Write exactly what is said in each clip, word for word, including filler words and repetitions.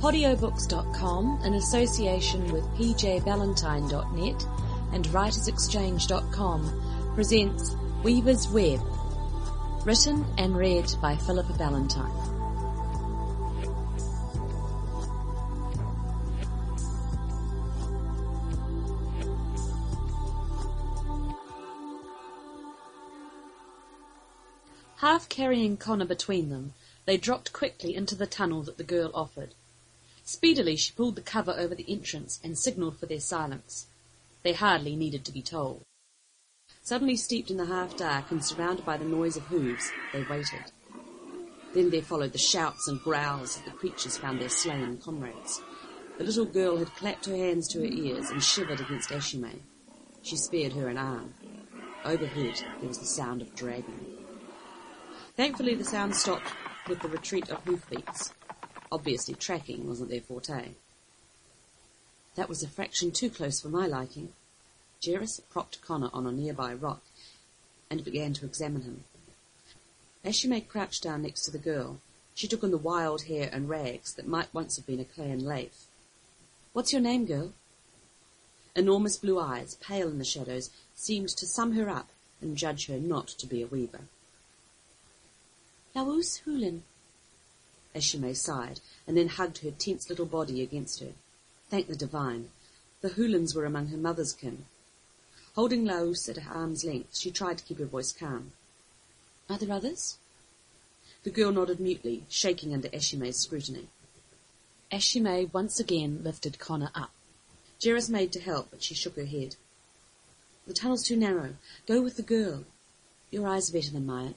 Podiobooks dot com, in association with p j ballantine dot net and writers exchange dot com, presents Weaver's Web, written and read by Philippa Ballantine. Half carrying Connor between them, they dropped quickly into the tunnel that the girl offered. Speedily she pulled the cover over the entrance and signalled for their silence. They hardly needed to be told. Suddenly steeped in the half-dark and surrounded by the noise of hooves, they waited. Then there followed the shouts and growls as the creatures found their slain comrades. The little girl had clapped her hands to her ears and shivered against Ashi'mei. She spared her an arm. Overhead there was the sound of dragging. Thankfully the sound stopped with the retreat of hoofbeats. Obviously tracking wasn't their forte. That was a fraction too close for my liking. Jerris propped Connor on a nearby rock and began to examine him. Ashi'mei crouched down next to the girl. She took on the wild hair and rags that might once have been a clan Leif. "What's your name, girl?" Enormous blue eyes, pale in the shadows, seemed to sum her up and judge her not to be a weaver. "Laus Houlin." Ashi'mei sighed, and then hugged her tense little body against her. Thank the divine. The Houlins were among her mother's kin. Holding Laus at her arm's length, she tried to keep her voice calm. "Are there others?" The girl nodded mutely, shaking under Ashi'mei's scrutiny. Ashi'mei once again lifted Connor up. Jerris made to help, but she shook her head. "The tunnel's too narrow. Go with the girl. Your eyes are better than mine.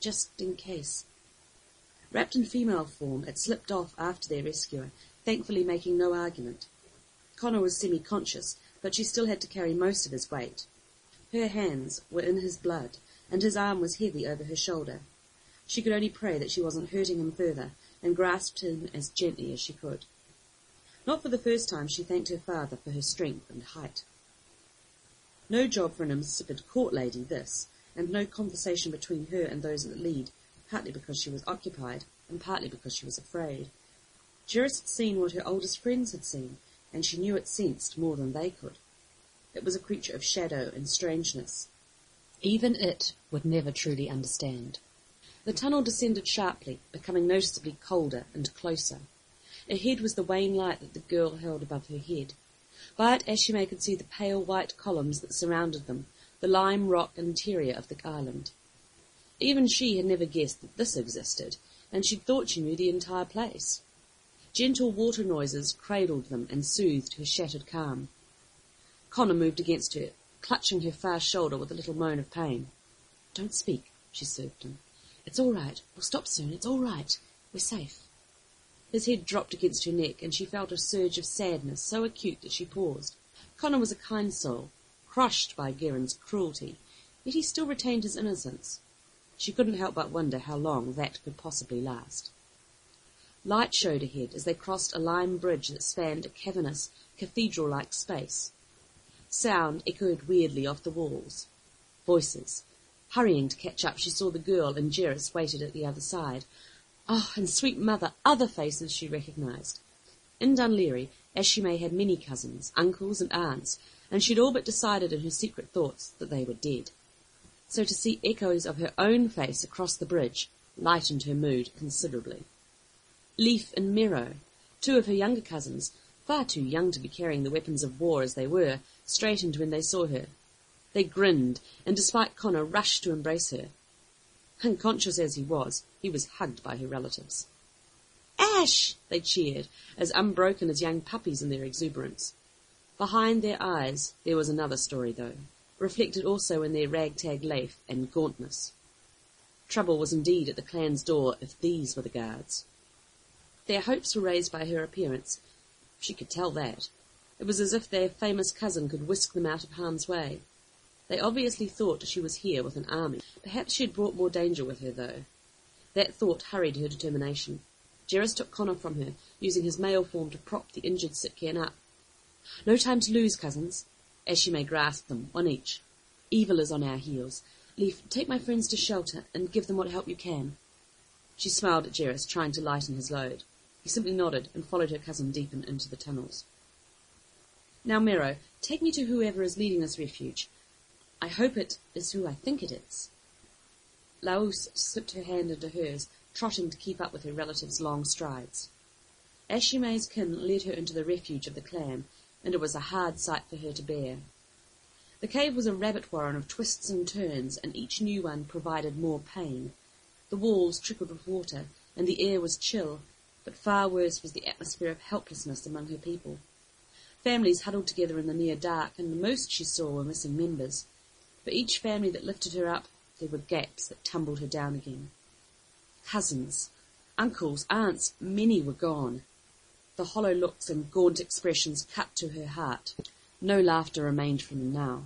Just in case." Wrapped in female form, it slipped off after their rescuer, thankfully making no argument. Connor was semi-conscious, but she still had to carry most of his weight. Her hands were in his blood, and his arm was heavy over her shoulder. She could only pray that she wasn't hurting him further, and grasped him as gently as she could. Not for the first time she thanked her father for her strength and height. No job for an insipid court lady, this, and no conversation between her and those at the lead, partly because she was occupied, and partly because she was afraid. Jerris had seen what her oldest friends had seen, and she knew it sensed more than they could. It was a creature of shadow and strangeness. Even it would never truly understand. The tunnel descended sharply, becoming noticeably colder and closer. Ahead was the wan light that the girl held above her head. By it Ashi'mei could see the pale white columns that surrounded them, the lime rock interior of the island. Even she had never guessed that this existed, and she thought she knew the entire place. Gentle water noises cradled them and soothed her shattered calm. Connor moved against her, clutching her far shoulder with a little moan of pain. "Don't speak," she soothed him. "It's all right. We'll stop soon. It's all right. We're safe." His head dropped against her neck, and she felt a surge of sadness so acute that she paused. Connor was a kind soul, crushed by Gerin's cruelty, yet he still retained his innocence. She couldn't help but wonder how long that could possibly last. Light showed ahead as they crossed a lime bridge that spanned a cavernous, cathedral-like space. Sound echoed weirdly off the walls. Voices. Hurrying to catch up, she saw the girl and Jerris waited at the other side. Oh, and sweet mother, other faces she recognised. In Dunleary, Ashi'mei had many cousins, uncles and aunts, and she'd all but decided in her secret thoughts that they were dead. So to see echoes of her own face across the bridge lightened her mood considerably. Leif and Meroe, two of her younger cousins, far too young to be carrying the weapons of war as they were, straightened when they saw her. They grinned, and despite Connor, rushed to embrace her. Unconscious as he was, he was hugged by her relatives. "Ash!" they cheered, as unbroken as young puppies in their exuberance. Behind their eyes there was another story, though, reflected also in their ragtag Leif and gauntness. Trouble was indeed at the clan's door if these were the guards. Their hopes were raised by her appearance. She could tell that. It was as if their famous cousin could whisk them out of harm's way. They obviously thought she was here with an army. Perhaps she had brought more danger with her, though. That thought hurried her determination. Jerris took Connor from her, using his male form to prop the injured Sitcairn up. "No time to lose, cousins. Ashi'mei grasped them, one each. Evil is on our heels. Leif, take my friends to shelter and give them what help you can. She smiled at Jerris, trying to lighten his load. He simply nodded and followed her cousin deep and into the tunnels. Now, Meroe, take me to whoever is leading this refuge. I hope it is who I think it is. Laus slipped her hand into hers, trotting to keep up with her relative's long strides. Ashi'mei's kin led her into the refuge of the clan, and it was a hard sight for her to bear. The cave was a rabbit warren of twists and turns, and each new one provided more pain. The walls trickled with water, and the air was chill, but far worse was the atmosphere of helplessness among her people. Families huddled together in the near dark, and the most she saw were missing members. For each family that lifted her up, there were gaps that tumbled her down again. Cousins, uncles, aunts, many were gone. The hollow looks and gaunt expressions cut to her heart. No laughter remained from them now.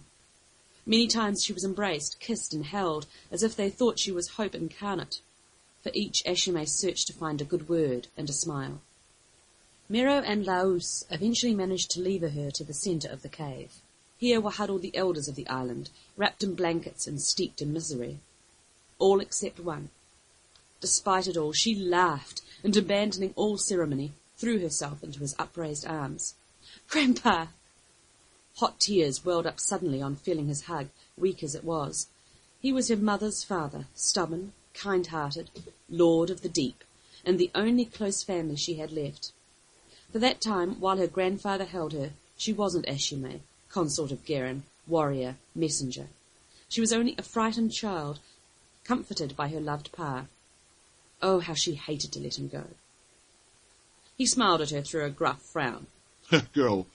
Many times she was embraced, kissed and held, as if they thought she was hope incarnate. For each Ashi'mei searched to find a good word and a smile. Meroe and Laus eventually managed to lever her to the centre of the cave. Here were huddled the elders of the island, wrapped in blankets and steeped in misery. All except one. Despite it all, she laughed, and abandoning all ceremony, threw herself into his upraised arms. "Grandpa!" Hot tears welled up suddenly on feeling his hug, weak as it was. He was her mother's father, stubborn, kind-hearted, lord of the deep, and the only close family she had left. For that time, while her grandfather held her, she wasn't Ashi'mei, consort of Gerin, warrior, messenger. She was only a frightened child, comforted by her loved pa. Oh, how she hated to let him go. He smiled at her through a gruff frown. "Girl,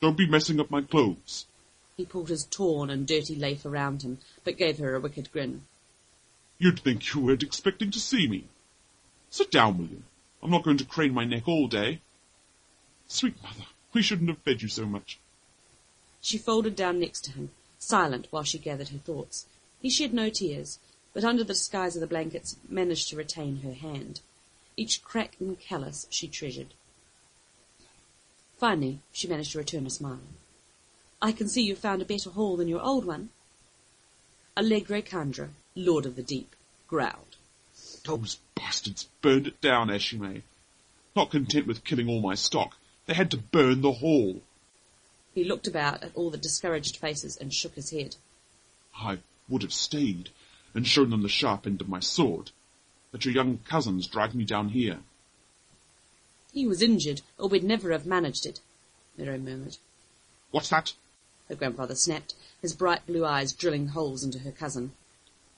don't be messing up my clothes." He pulled his torn and dirty leaf around him, but gave her a wicked grin. "You'd think you weren't expecting to see me. Sit down, will you? I'm not going to crane my neck all day. Sweet mother, we shouldn't have fed you so much." She folded down next to him, silent while she gathered her thoughts. He shed no tears, but under the disguise of the blankets managed to retain her hand. Each crack and callus she treasured. Finally, she managed to return a smile. "I can see you've found a better hall than your old one." Allegre Chandra, lord of the deep, growled. "Those bastards burned it down, Ashi'mei. Not content with killing all my stock, they had to burn the hall." He looked about at all the discouraged faces and shook his head. "I would have stayed and shown them the sharp end of my sword. But your young cousins dragged me down here." "He was injured, or we'd never have managed it," Meroe murmured. "What's that?" her grandfather snapped, his bright blue eyes drilling holes into her cousin.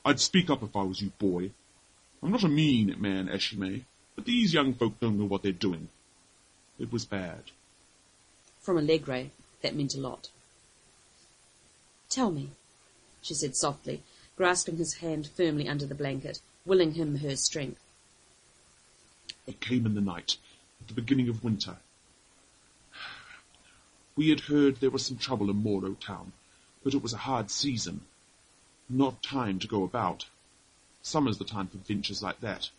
"I'd speak up if I was you, boy. I'm not a mean man, Ashi'mei, but these young folk don't know what they're doing. It was bad." From Allegre, that meant a lot. "Tell me," she said softly, grasping his hand firmly under the blanket, willing him her strength. "It came in the night, at the beginning of winter. We had heard there was some trouble in Meroe town, but it was a hard season. Not time to go about. Summer's the time for ventures like that.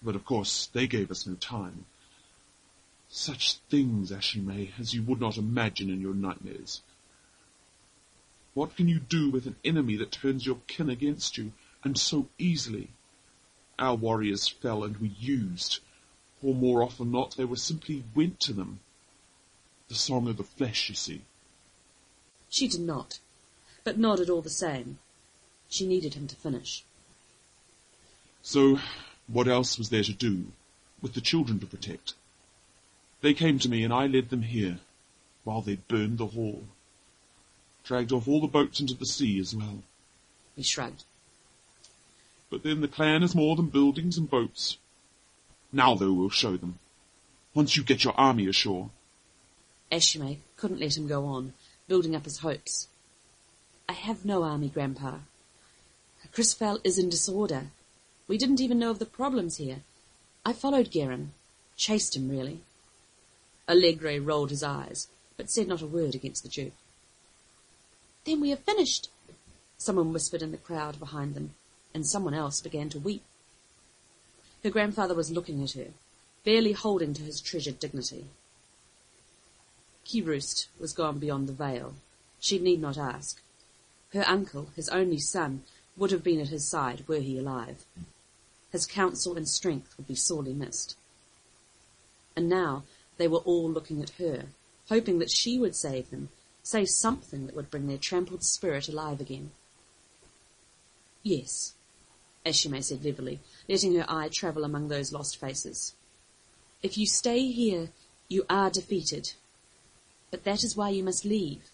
But of course, they gave us no time. Such things, Ashi'mei, as you would not imagine in your nightmares. What can you do with an enemy that turns your kin against you, and so easily? Our warriors fell and were used, or more often than not they were simply went to them. The song of the flesh, you see." She did not, but nodded all the same. She needed him to finish. "So what else was there to do, with the children to protect? They came to me and I led them here, while they burned the hall. Dragged off all the boats into the sea as well." He shrugged. "But then the clan is more than buildings and boats. Now, though, we'll show them. Once you get your army ashore." Ashi'mei couldn't let him go on, building up his hopes. "I have no army, Grandpa. Crisfal is in disorder. We didn't even know of the problems here. I followed Gerin. Chased him, really." Allegre rolled his eyes, but said not a word against the Duke. "Then we are finished," someone whispered in the crowd behind them, and someone else began to weep. Her grandfather was looking at her, barely holding to his treasured dignity. Kirust was gone beyond the veil, She need not ask. Her uncle, his only son, would have been at his side were he alive. His counsel and strength would be sorely missed. And now they were all looking at her, hoping that she would save them, say something that would bring their trampled spirit alive again. Yes, Ashi'mei said levelly, letting her eye travel among those lost faces. If you stay here, you are defeated. But that is why you must leave.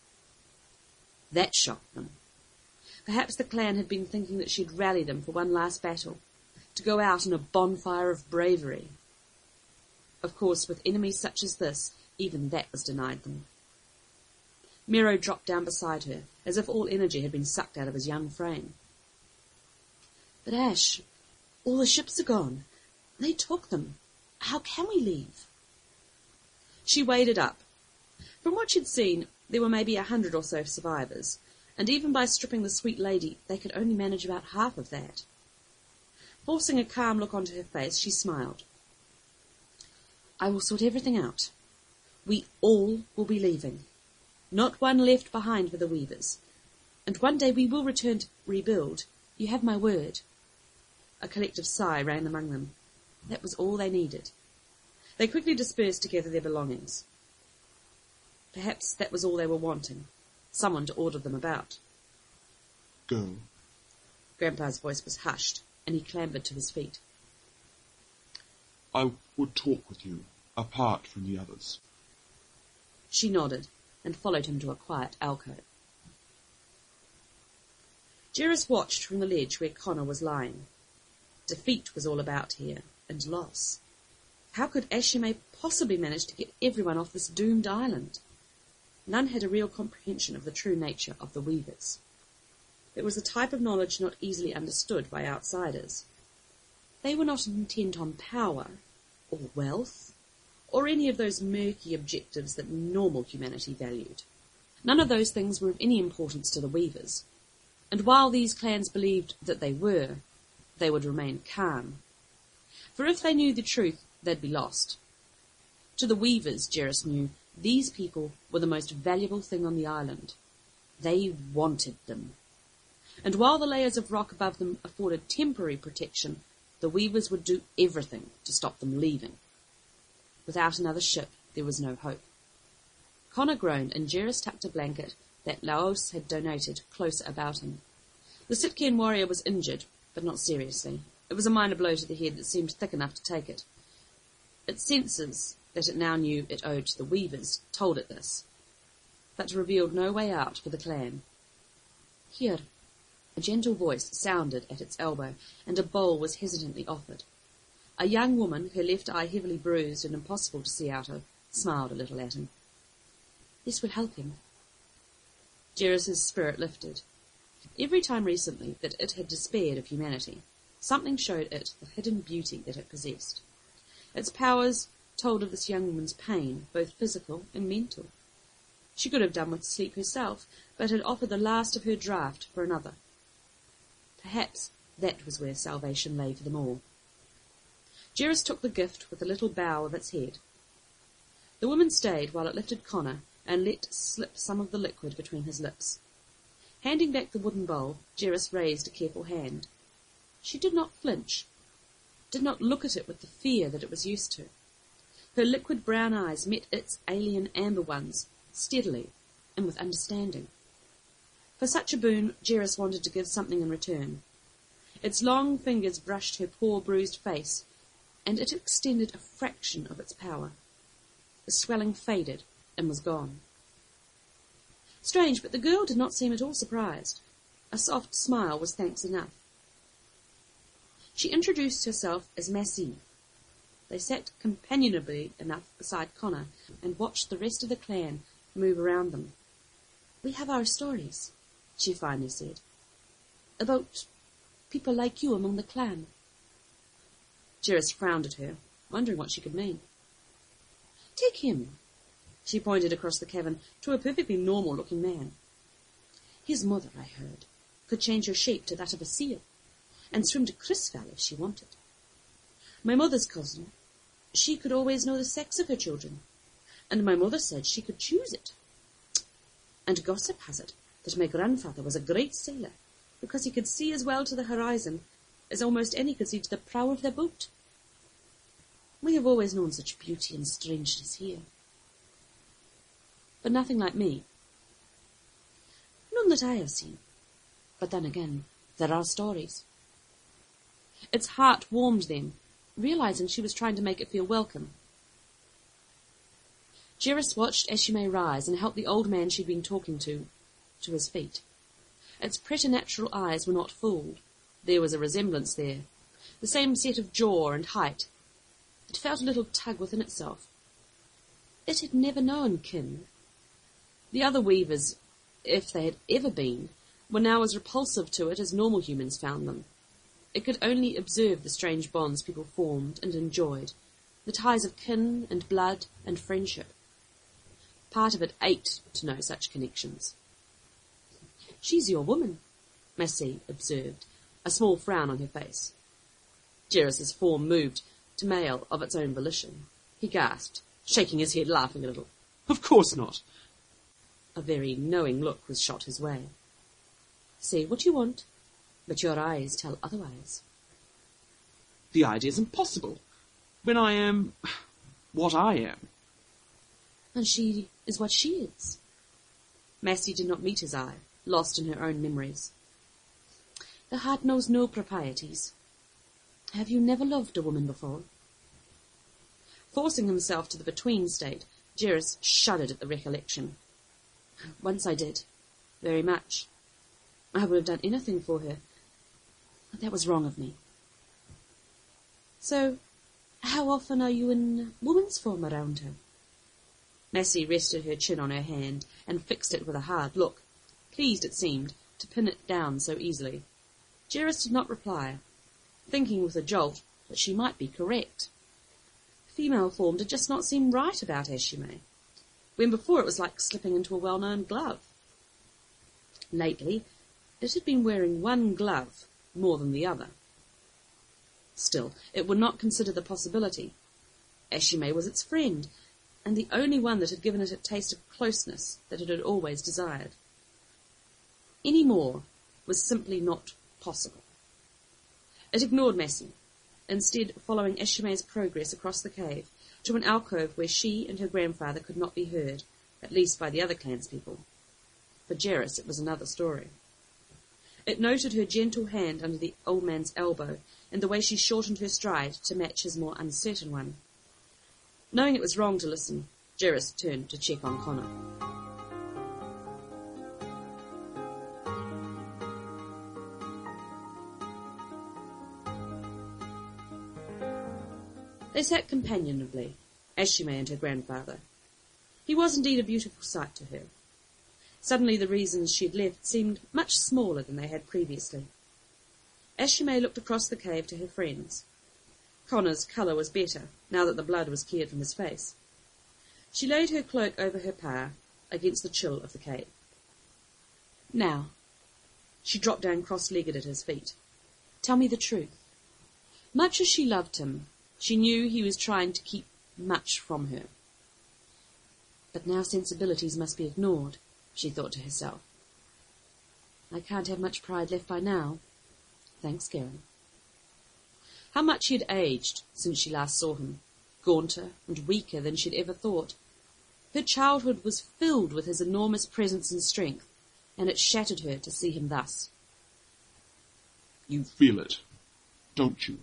That shocked them. Perhaps the clan had been thinking that she'd rally them for one last battle, to go out in a bonfire of bravery. Of course, with enemies such as this, even that was denied them. Meroe dropped down beside her, as if all energy had been sucked out of his young frame. But Ash, all the ships are gone. They took them. How can we leave? She waded up. From what she'd seen, there were maybe a hundred or so survivors, and even by stripping the sweet lady, they could only manage about half of that. Forcing a calm look onto her face, she smiled. I will sort everything out. We all will be leaving. Not one left behind for the weavers. And one day we will return to rebuild. You have my word. A collective sigh ran among them. That was all they needed. They quickly dispersed to gather their belongings. Perhaps that was all they were wanting, someone to order them about. Go. Grandpa's voice was hushed, and he clambered to his feet. I would talk with you, apart from the others. She nodded, and followed him to a quiet alcove. Jerris watched from the ledge where Connor was lying. Defeat was all about here, and loss. How could Ashi'mei possibly manage to get everyone off this doomed island? None had a real comprehension of the true nature of the Weavers. It was a type of knowledge not easily understood by outsiders. They were not intent on power, or wealth, or any of those murky objectives that normal humanity valued. None of those things were of any importance to the Weavers, and while these clans believed that they were, they would remain calm. For if they knew the truth, they'd be lost. To the Weavers, Jerris knew, these people were the most valuable thing on the island. They wanted them. And while the layers of rock above them afforded temporary protection, the Weavers would do everything to stop them leaving. Without another ship, there was no hope. Connor groaned, and Jerris tucked a blanket that Laos had donated closer about him. The Sitkaen warrior was injured, but not seriously. It was a minor blow to the head that seemed thick enough to take it. Its senses, that it now knew it owed to the Weavers, told it this, but revealed no way out for the clan. Here, a gentle voice sounded at its elbow, and a bowl was hesitantly offered. A young woman, her left eye heavily bruised and impossible to see out of, smiled a little at him. This would help him. Jerris's spirit lifted. Every time recently that it had despaired of humanity, something showed it the hidden beauty that it possessed. Its powers told of this young woman's pain, both physical and mental. She could have done with sleep herself, but had offered the last of her draught for another. Perhaps that was where salvation lay for them all. Jerris took the gift with a little bow of its head. The woman stayed while it lifted Connor and let slip some of the liquid between his lips. Handing back the wooden bowl, Jerris raised a careful hand. She did not flinch, did not look at it with the fear that it was used to. Her liquid brown eyes met its alien amber ones, steadily and with understanding. For such a boon, Jerris wanted to give something in return. Its long fingers brushed her poor bruised face, and it extended a fraction of its power. The swelling faded and was gone. Strange, but the girl did not seem at all surprised. A soft smile was thanks enough. She introduced herself as Messie. They sat companionably enough beside Connor and watched the rest of the clan move around them. We have our stories, she finally said, about people like you among the clan. Jerris frowned at her, wondering what she could mean. Take him, she pointed across the cavern to a perfectly normal-looking man. His mother, I heard, could change her shape to that of a seal, and swim to Crisfal if she wanted. My mother's cousin, she could always know the sex of her children, and my mother said she could choose it. and gossip has it that my grandfather was a great sailor, because he could see as well to the horizon as almost any could see to the prow of their boat. We have always known such beauty and strangeness here, but nothing like me. None that I have seen, but then again, there are stories. Its heart warmed then, realizing she was trying to make it feel welcome. Jerris watched Ashi'mei rise and help the old man she'd been talking to, to his feet. Its preternatural eyes were not fooled. There was a resemblance there, the same set of jaw and height. It felt a little tug within itself. It had never known kin. The other weavers, if they had ever been, were now as repulsive to it as normal humans found them. It could only observe the strange bonds people formed and enjoyed, the ties of kin and blood and friendship. Part of it ached to know such connections. "She's your woman," Messie observed, a small frown on her face. Jerris's form moved to male of its own volition. He gasped, shaking his head, laughing a little. "Of course not." A very knowing look was shot his way. "Say what you want, but your eyes tell otherwise." "The idea's impossible, when I am what I am." "And she is what she is." Messie did not meet his eye, lost in her own memories. "The heart knows no proprieties. Have you never loved a woman before?" Forcing himself to the between state, Jerris shuddered at the recollection. "Once I did, very much. I would have done anything for her, but that was wrong of me." "So, how often are you in woman's form around her?" Messie rested her chin on her hand and fixed it with a hard look, pleased, it seemed, to pin it down so easily. Jerris did not reply, thinking with a jolt that she might be correct. Female form did just not seem right about Ashi'mei, when before it was like slipping into a well-known glove. Lately, it had been wearing one glove more than the other. Still, it would not consider the possibility. Ashi'mei was its friend, and the only one that had given it a taste of closeness that it had always desired. Any more was simply not possible. It ignored Messie, instead following Ashi'mei's progress across the cave to an alcove where she and her grandfather could not be heard, at least by the other clanspeople. For Jerris it was another story. It noted her gentle hand under the old man's elbow, and the way she shortened her stride to match his more uncertain one. Knowing it was wrong to listen, Jerris turned to check on Connor. They sat companionably, Ashi'mei and her grandfather. He was indeed a beautiful sight to her. Suddenly the reasons she had left seemed much smaller than they had previously. Ashi'mei looked across the cave to her friends. Connor's colour was better, now that the blood was cleared from his face. She laid her cloak over her pa, against the chill of the cave. "Now," she dropped down cross-legged at his feet, "tell me the truth." Much as she loved him, she knew he was trying to keep much from her. But now sensibilities must be ignored, she thought to herself. I can't have much pride left by now. Thanks, Gerin. How much he had aged since she last saw him, gaunter and weaker than she'd ever thought. Her childhood was filled with his enormous presence and strength, and it shattered her to see him thus. "You feel it, don't you?"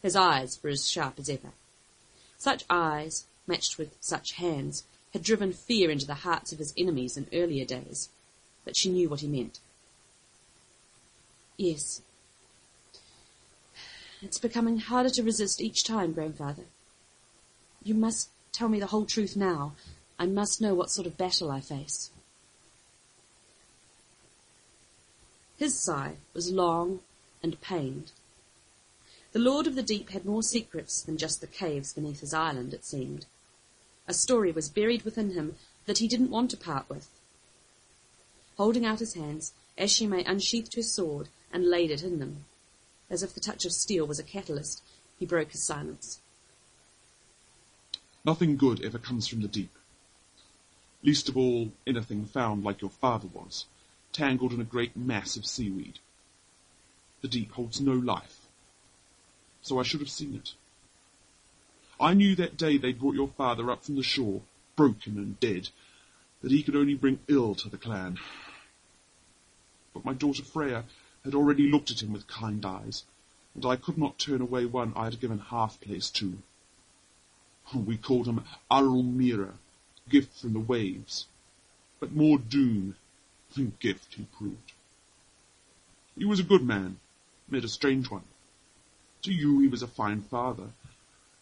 His eyes were as sharp as ever. Such eyes, matched with such hands, had driven fear into the hearts of his enemies in earlier days, but she knew what he meant. "Yes. It's becoming harder to resist each time, grandfather. You must tell me the whole truth now. I must know what sort of battle I face." His sigh was long and pained. The Lord of the Deep had more secrets than just the caves beneath his island, it seemed. A story was buried within him that he didn't want to part with. Holding out his hands, Ashi'mei unsheathed her sword and laid it in them. As if the touch of steel was a catalyst, he broke his silence. "Nothing good ever comes from the deep. least of all anything found like your father was, tangled in a great mass of seaweed. The deep holds no life, so I should have seen it. I knew that day they brought your father up from the shore, broken and dead, that he could only bring ill to the clan. But my daughter Freya had already looked at him with kind eyes, and I could not turn away one I had given half-place to. We called him Arumira, gift from the waves, but more doom than gift he proved. He was a good man, made a strange one. To you he was a fine father,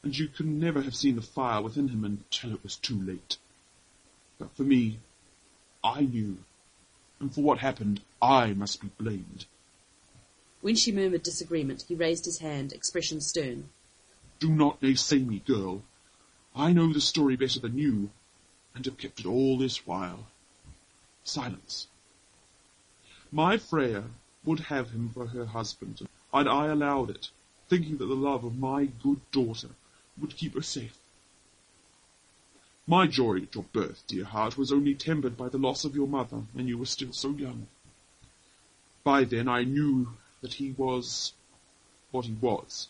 and you could never have seen the fire within him until it was too late. But for me, I knew, and for what happened, I must be blamed. When she murmured disagreement, he raised his hand, expression stern. Do not naysay me, girl. I know the story better than you, and have kept it all this while. Silence. My Freya would have him for her husband, and I allowed it, thinking that the love of my good daughter would keep her safe. My joy at your birth, dear heart, was only tempered by the loss of your mother, and you were still so young. By then I knew that he was what he was,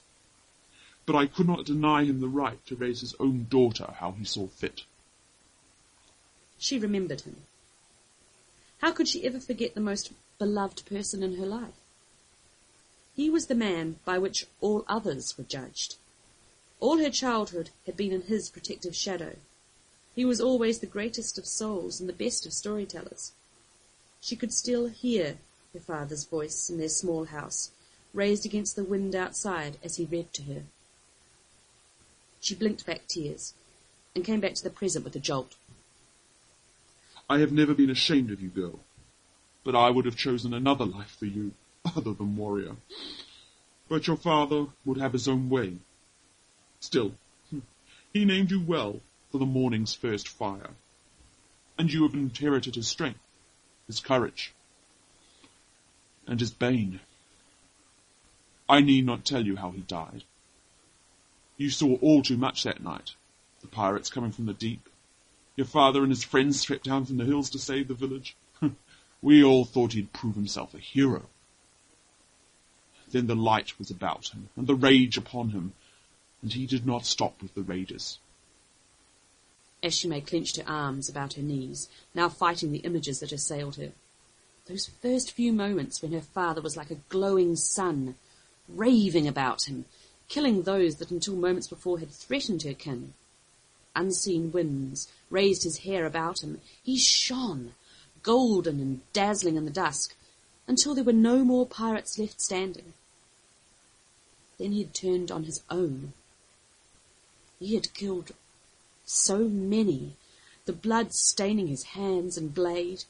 but I could not deny him the right to raise his own daughter how he saw fit. She remembered him. How could she ever forget the most beloved person in her life? He was the man by which all others were judged. All her childhood had been in his protective shadow. He was always the greatest of souls and the best of storytellers. She could still hear her father's voice in their small house, raised against the wind outside as he read to her. She blinked back tears and came back to the present with a jolt. I have never been ashamed of you, girl, but I would have chosen another life for you, other than warrior. But your father would have his own way. Still, he named you well for the morning's first fire, and you have inherited his strength, his courage, and his bane. I need not tell you how he died. You saw all too much that night, the pirates coming from the deep. Your father and his friends swept down from the hills to save the village. We all thought he'd prove himself a hero. Then the light was about him, and the rage upon him, and he did not stop with the raiders. Ashi'mei clenched her arms about her knees, now fighting the images that assailed her. Those first few moments when her father was like a glowing sun, raving about him, killing those that until moments before had threatened her kin. Unseen winds raised his hair about him. He shone, golden and dazzling in the dusk, until there were no more pirates left standing. Then he had turned on his own. He had killed so many, the blood staining his hands and blade.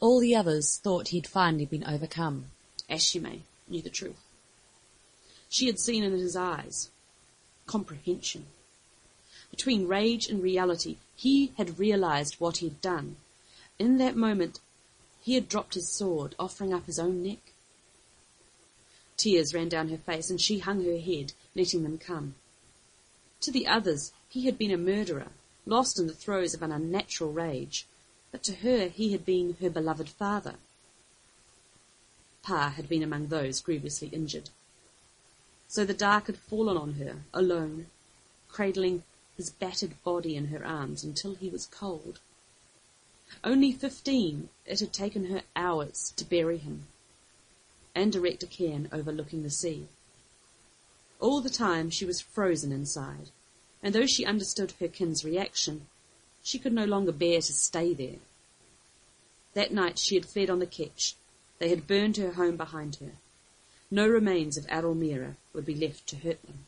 All the others thought he'd finally been overcome. Ashi'mei knew the truth. She had seen in his eyes comprehension. Between rage and reality, he had realized what he'd done. In that moment, he had dropped his sword, offering up his own neck. Tears ran down her face, and she hung her head, letting them come. To the others, he had been a murderer, lost in the throes of an unnatural rage, but to her he had been her beloved father. Pa had been among those grievously injured. So the dark had fallen on her, alone, cradling his battered body in her arms until he was cold. Only fifteen, it had taken her hours to bury him, and erect a cairn overlooking the sea. All the time she was frozen inside, and though she understood her kin's reaction, she could no longer bear to stay there. That night she had fled on the ketch. They had burned her home behind her. No remains of Adolmira would be left to hurt them.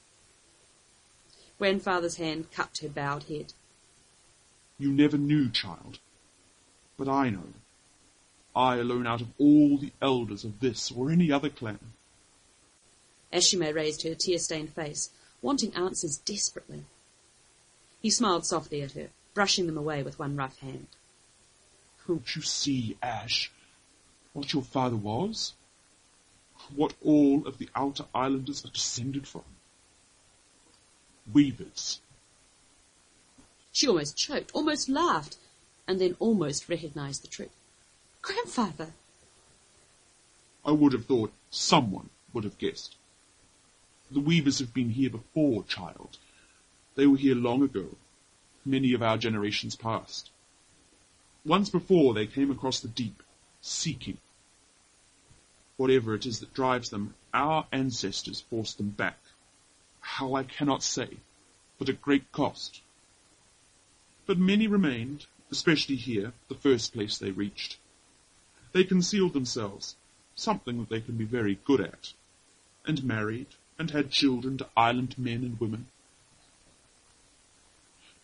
Grandfather's hand cupped her bowed head. You never knew, child. But I know, I alone out of all the elders of this or any other clan. Ashi'mei raised her tear-stained face, wanting answers desperately. He smiled softly at her, brushing them away with one rough hand. Don't you see, Ash, what your father was? What all of the Outer Islanders are descended from? Weavers. She almost choked, almost laughed, and then almost recognized the trick. Grandfather! I would have thought someone would have guessed. The Weavers have been here before, child. They were here long ago, many of our generations past. Once before they came across the deep, seeking. Whatever it is that drives them, our ancestors forced them back. How I cannot say, but at great cost. But many remained, especially here, the first place they reached. They concealed themselves, something that they can be very good at, and married, and had children to island men and women.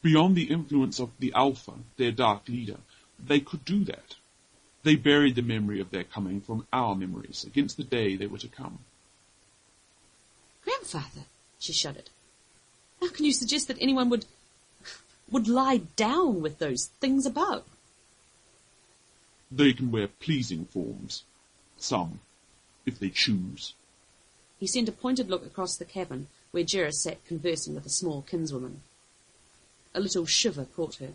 Beyond the influence of the Alpha, their dark leader, they could do that. They buried the memory of their coming from our memories against the day they were to come. Grandfather, she shuddered. How can you suggest that anyone would... would lie down with those things about? They can wear pleasing forms. Some, if they choose. He sent a pointed look across the cabin, where Jerris sat conversing with a small kinswoman. A little shiver caught her.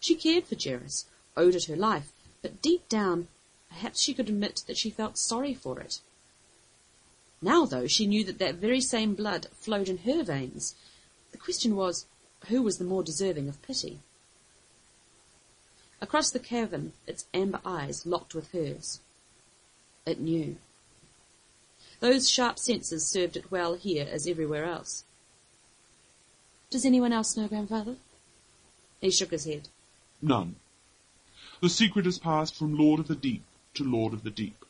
She cared for Jerris, owed it her life, but deep down, perhaps she could admit that she felt sorry for it. Now, though, she knew that that very same blood flowed in her veins. The question was, who was the more deserving of pity? Across the cavern, its amber eyes locked with hers. It knew. Those sharp senses served it well here as everywhere else. Does anyone else know, Grandfather? He shook his head. None. The secret has passed from Lord of the Deep to Lord of the Deep.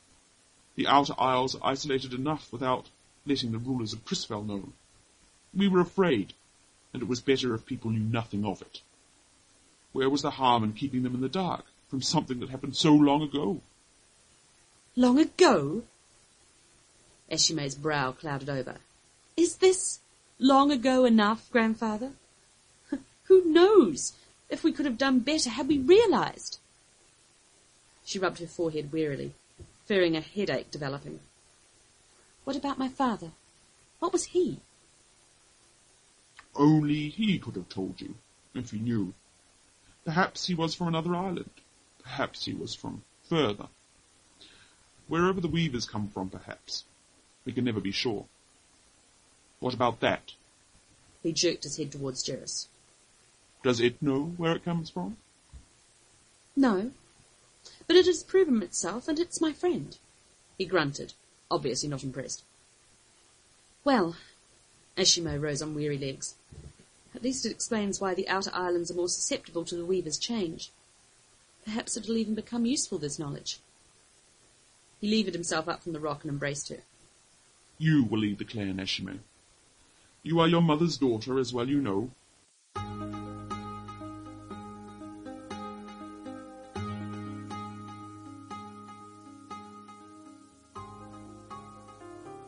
The Outer Isles are isolated enough without letting the rulers of Crisfal know. We were afraid, and it was better if people knew nothing of it. Where was the harm in keeping them in the dark from something that happened so long ago? Long ago? Ashi'mei's brow clouded over. Is this... long ago enough, Grandfather? Who knows if we could have done better had we realized? She rubbed her forehead wearily, fearing a headache developing. What about my father? What was he? Only he could have told you, if he knew. Perhaps he was from another island. Perhaps he was from further. Wherever the Weavers come from, perhaps. We can never be sure. What about that? He jerked his head towards Jerris. Does it know where it comes from? No, but it has proven itself, and it's my friend. He grunted, obviously not impressed. Well, Ashi'mei rose on weary legs. At least it explains why the Outer Islands are more susceptible to the Weaver's change. Perhaps it'll even become useful, this knowledge. He levered himself up from the rock and embraced her. You will lead the clan, Ashi'mei. You are your mother's daughter, as well you know.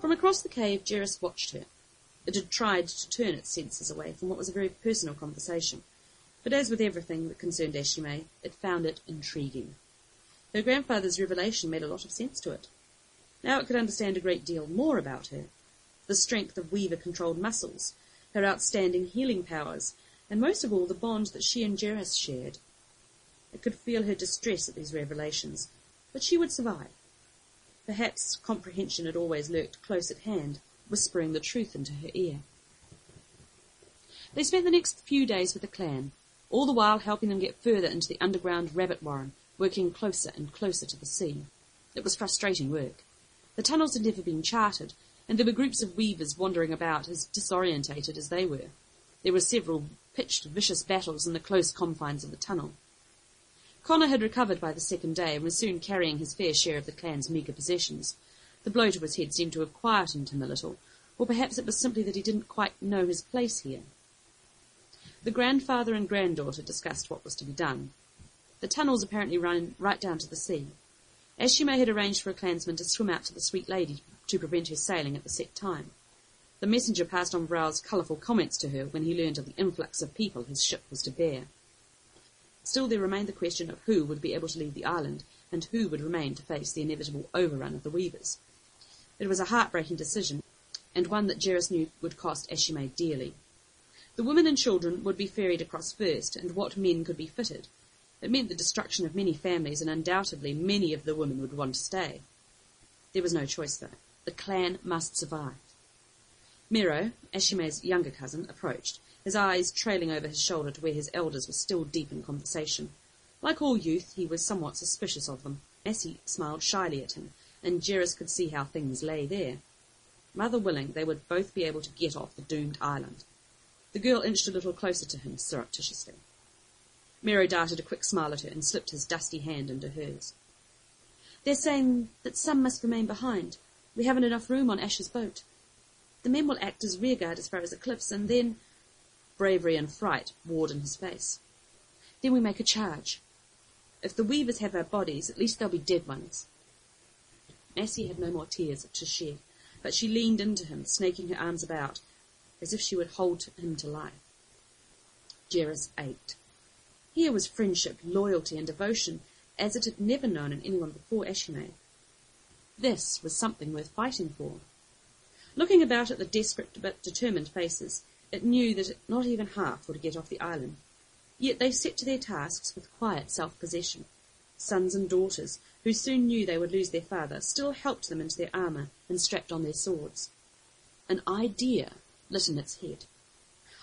From across the cave, Jerris watched her. It had tried to turn its senses away from what was a very personal conversation, but as with everything that concerned Ashi'mei, it found it intriguing. Her grandfather's revelation made a lot of sense to it. Now it could understand a great deal more about her. The strength of Weaver-controlled muscles, her outstanding healing powers, and most of all the bond that she and Jerris shared. It could feel her distress at these revelations, but she would survive. Perhaps comprehension had always lurked close at hand, whispering the truth into her ear. They spent the next few days with the clan, all the while helping them get further into the underground rabbit warren, working closer and closer to the sea. It was frustrating work. The tunnels had never been charted, and there were groups of Weavers wandering about as disorientated as they were. There were several pitched, vicious battles in the close confines of the tunnel. Connor had recovered by the second day and was soon carrying his fair share of the clan's meagre possessions. The blow to his head seemed to have quietened him a little, or perhaps it was simply that he didn't quite know his place here. The grandfather and granddaughter discussed what was to be done. The tunnels apparently ran right down to the sea. Ashi'mei had arranged for a clansman to swim out to the sweet lady to prevent her sailing at the set time. The messenger passed on Vrow's colourful comments to her when he learned of the influx of people his ship was to bear. Still there remained the question of who would be able to leave the island and who would remain to face the inevitable overrun of the Weavers. It was a heartbreaking decision, and one that Jerris knew would cost Ashi'mei dearly. The women and children would be ferried across first, and what men could be fitted. It meant the destruction of many families, and undoubtedly many of the women would want to stay. There was no choice, though. The clan must survive. Meroe, Ashi'mei's younger cousin, approached, his eyes trailing over his shoulder to where his elders were still deep in conversation. Like all youth, he was somewhat suspicious of them. Messie smiled shyly at him, and Jerris could see how things lay there. Mother willing, they would both be able to get off the doomed island. The girl inched a little closer to him, surreptitiously. Meroe darted a quick smile at her and slipped his dusty hand into hers. "They're saying that some must remain behind. We haven't enough room on Ash's boat. The men will act as rearguard as far as the cliffs, and then—" Bravery and fright warred in his face. "Then we make a charge. If the weavers have our bodies, at least they'll be dead ones." Messie had no more tears to shed, but she leaned into him, snaking her arms about, as if she would hold him to life. Jerris ached. Here was friendship, loyalty, and devotion, as it had never known in anyone before Ashi'mei. This was something worth fighting for. Looking about at the desperate but determined faces, it knew that not even half would get off the island. Yet they set to their tasks with quiet self-possession. Sons and daughters, who soon knew they would lose their father, still helped them into their armour and strapped on their swords. An idea lit in its head.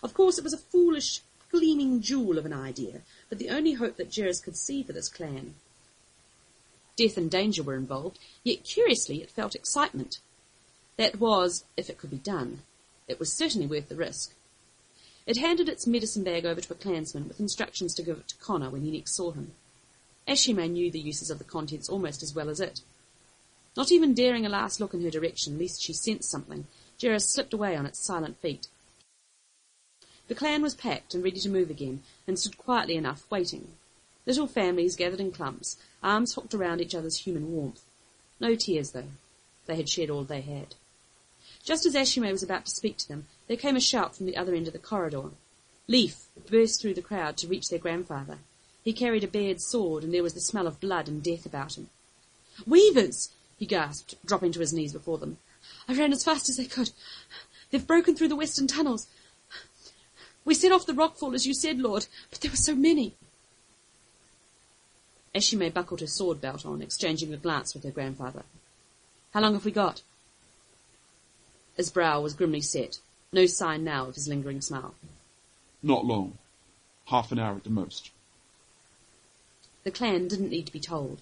Of course it was a foolish, gleaming jewel of an idea, but the only hope that Jerris could see for this clan. Death and danger were involved, yet curiously it felt excitement. That was, if it could be done. It was certainly worth the risk. It handed its medicine bag over to a clansman with instructions to give it to Connor when he next saw him. Ashi'mei knew the uses of the contents almost as well as it. Not even daring a last look in her direction, lest she sensed something, Jerris slipped away on its silent feet. The clan was packed and ready to move again, and stood quietly enough, waiting. Little families gathered in clumps, arms hooked around each other's human warmth. No tears, though. They had shed all they had. Just as Ashi'mei was about to speak to them, there came a shout from the other end of the corridor. Leif burst through the crowd to reach their grandfather. He carried a bared sword, and there was the smell of blood and death about him. "Weavers!" he gasped, dropping to his knees before them. "I ran as fast as I could. They've broken through the western tunnels. We set off the rockfall, as you said, Lord, but there were so many." Ashi'mei buckled her sword belt on, exchanging a glance with her grandfather. "How long have we got?" His brow was grimly set, no sign now of his lingering smile. "Not long. Half an hour at the most." The clan didn't need to be told.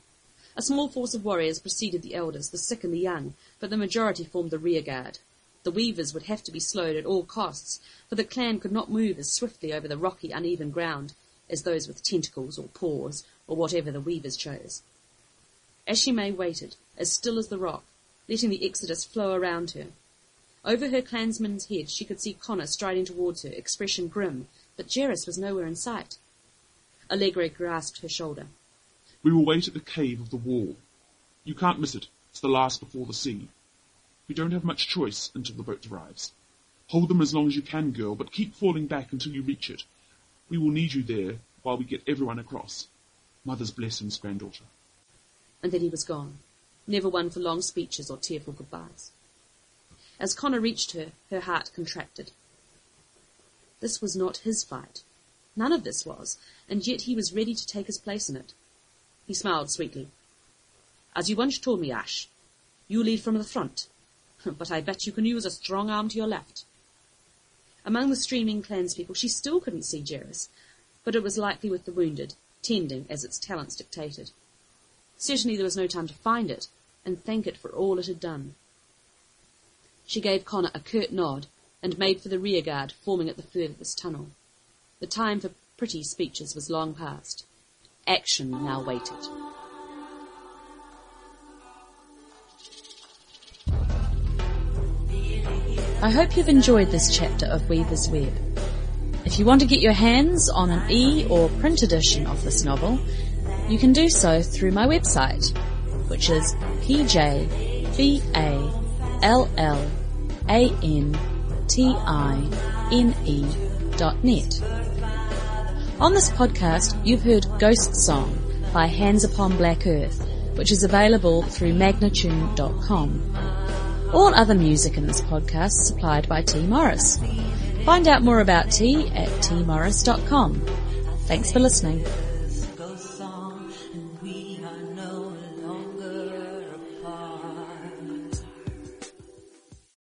A small force of warriors preceded the elders, the sick and the young, but the majority formed the rearguard. The weavers would have to be slowed at all costs, for the clan could not move as swiftly over the rocky, uneven ground as those with tentacles or paws, or whatever the weavers chose. Ashi'mei waited, as still as the rock, letting the exodus flow around her. Over her clansman's head she could see Connor striding towards her, expression grim, but Jerris was nowhere in sight. Allegre grasped her shoulder. "We will wait at the cave of the wall. You can't miss it. It's the last before the sea. We don't have much choice until the boat arrives. Hold them as long as you can, girl, but keep falling back until you reach it. We will need you there while we get everyone across. Mother's blessings, granddaughter." And then he was gone, never one for long speeches or tearful goodbyes. As Connor reached her, her heart contracted. This was not his fight. None of this was, and yet he was ready to take his place in it. He smiled sweetly. "As you once told me, Ash, you lead from the front, but I bet you can use a strong arm to your left." Among the streaming clanspeople she still couldn't see Jerris, but it was likely with the wounded, tending as its talents dictated. Certainly there was no time to find it, and thank it for all it had done. She gave Connor a curt nod and made for the rearguard forming at the furthest tunnel. The time for pretty speeches was long past. Action now waited. I hope you've enjoyed this chapter of Weaver's Web. If you want to get your hands on an e- or print edition of this novel, you can do so through my website, which is p j b a l l a n t i n e dot net. On this podcast, you've heard Ghost Song by Hands Upon Black Earth, which is available through Magnatune dot com. All other music in this podcast supplied by T. Morris. Find out more about T at t morris dot com. Thanks for listening. know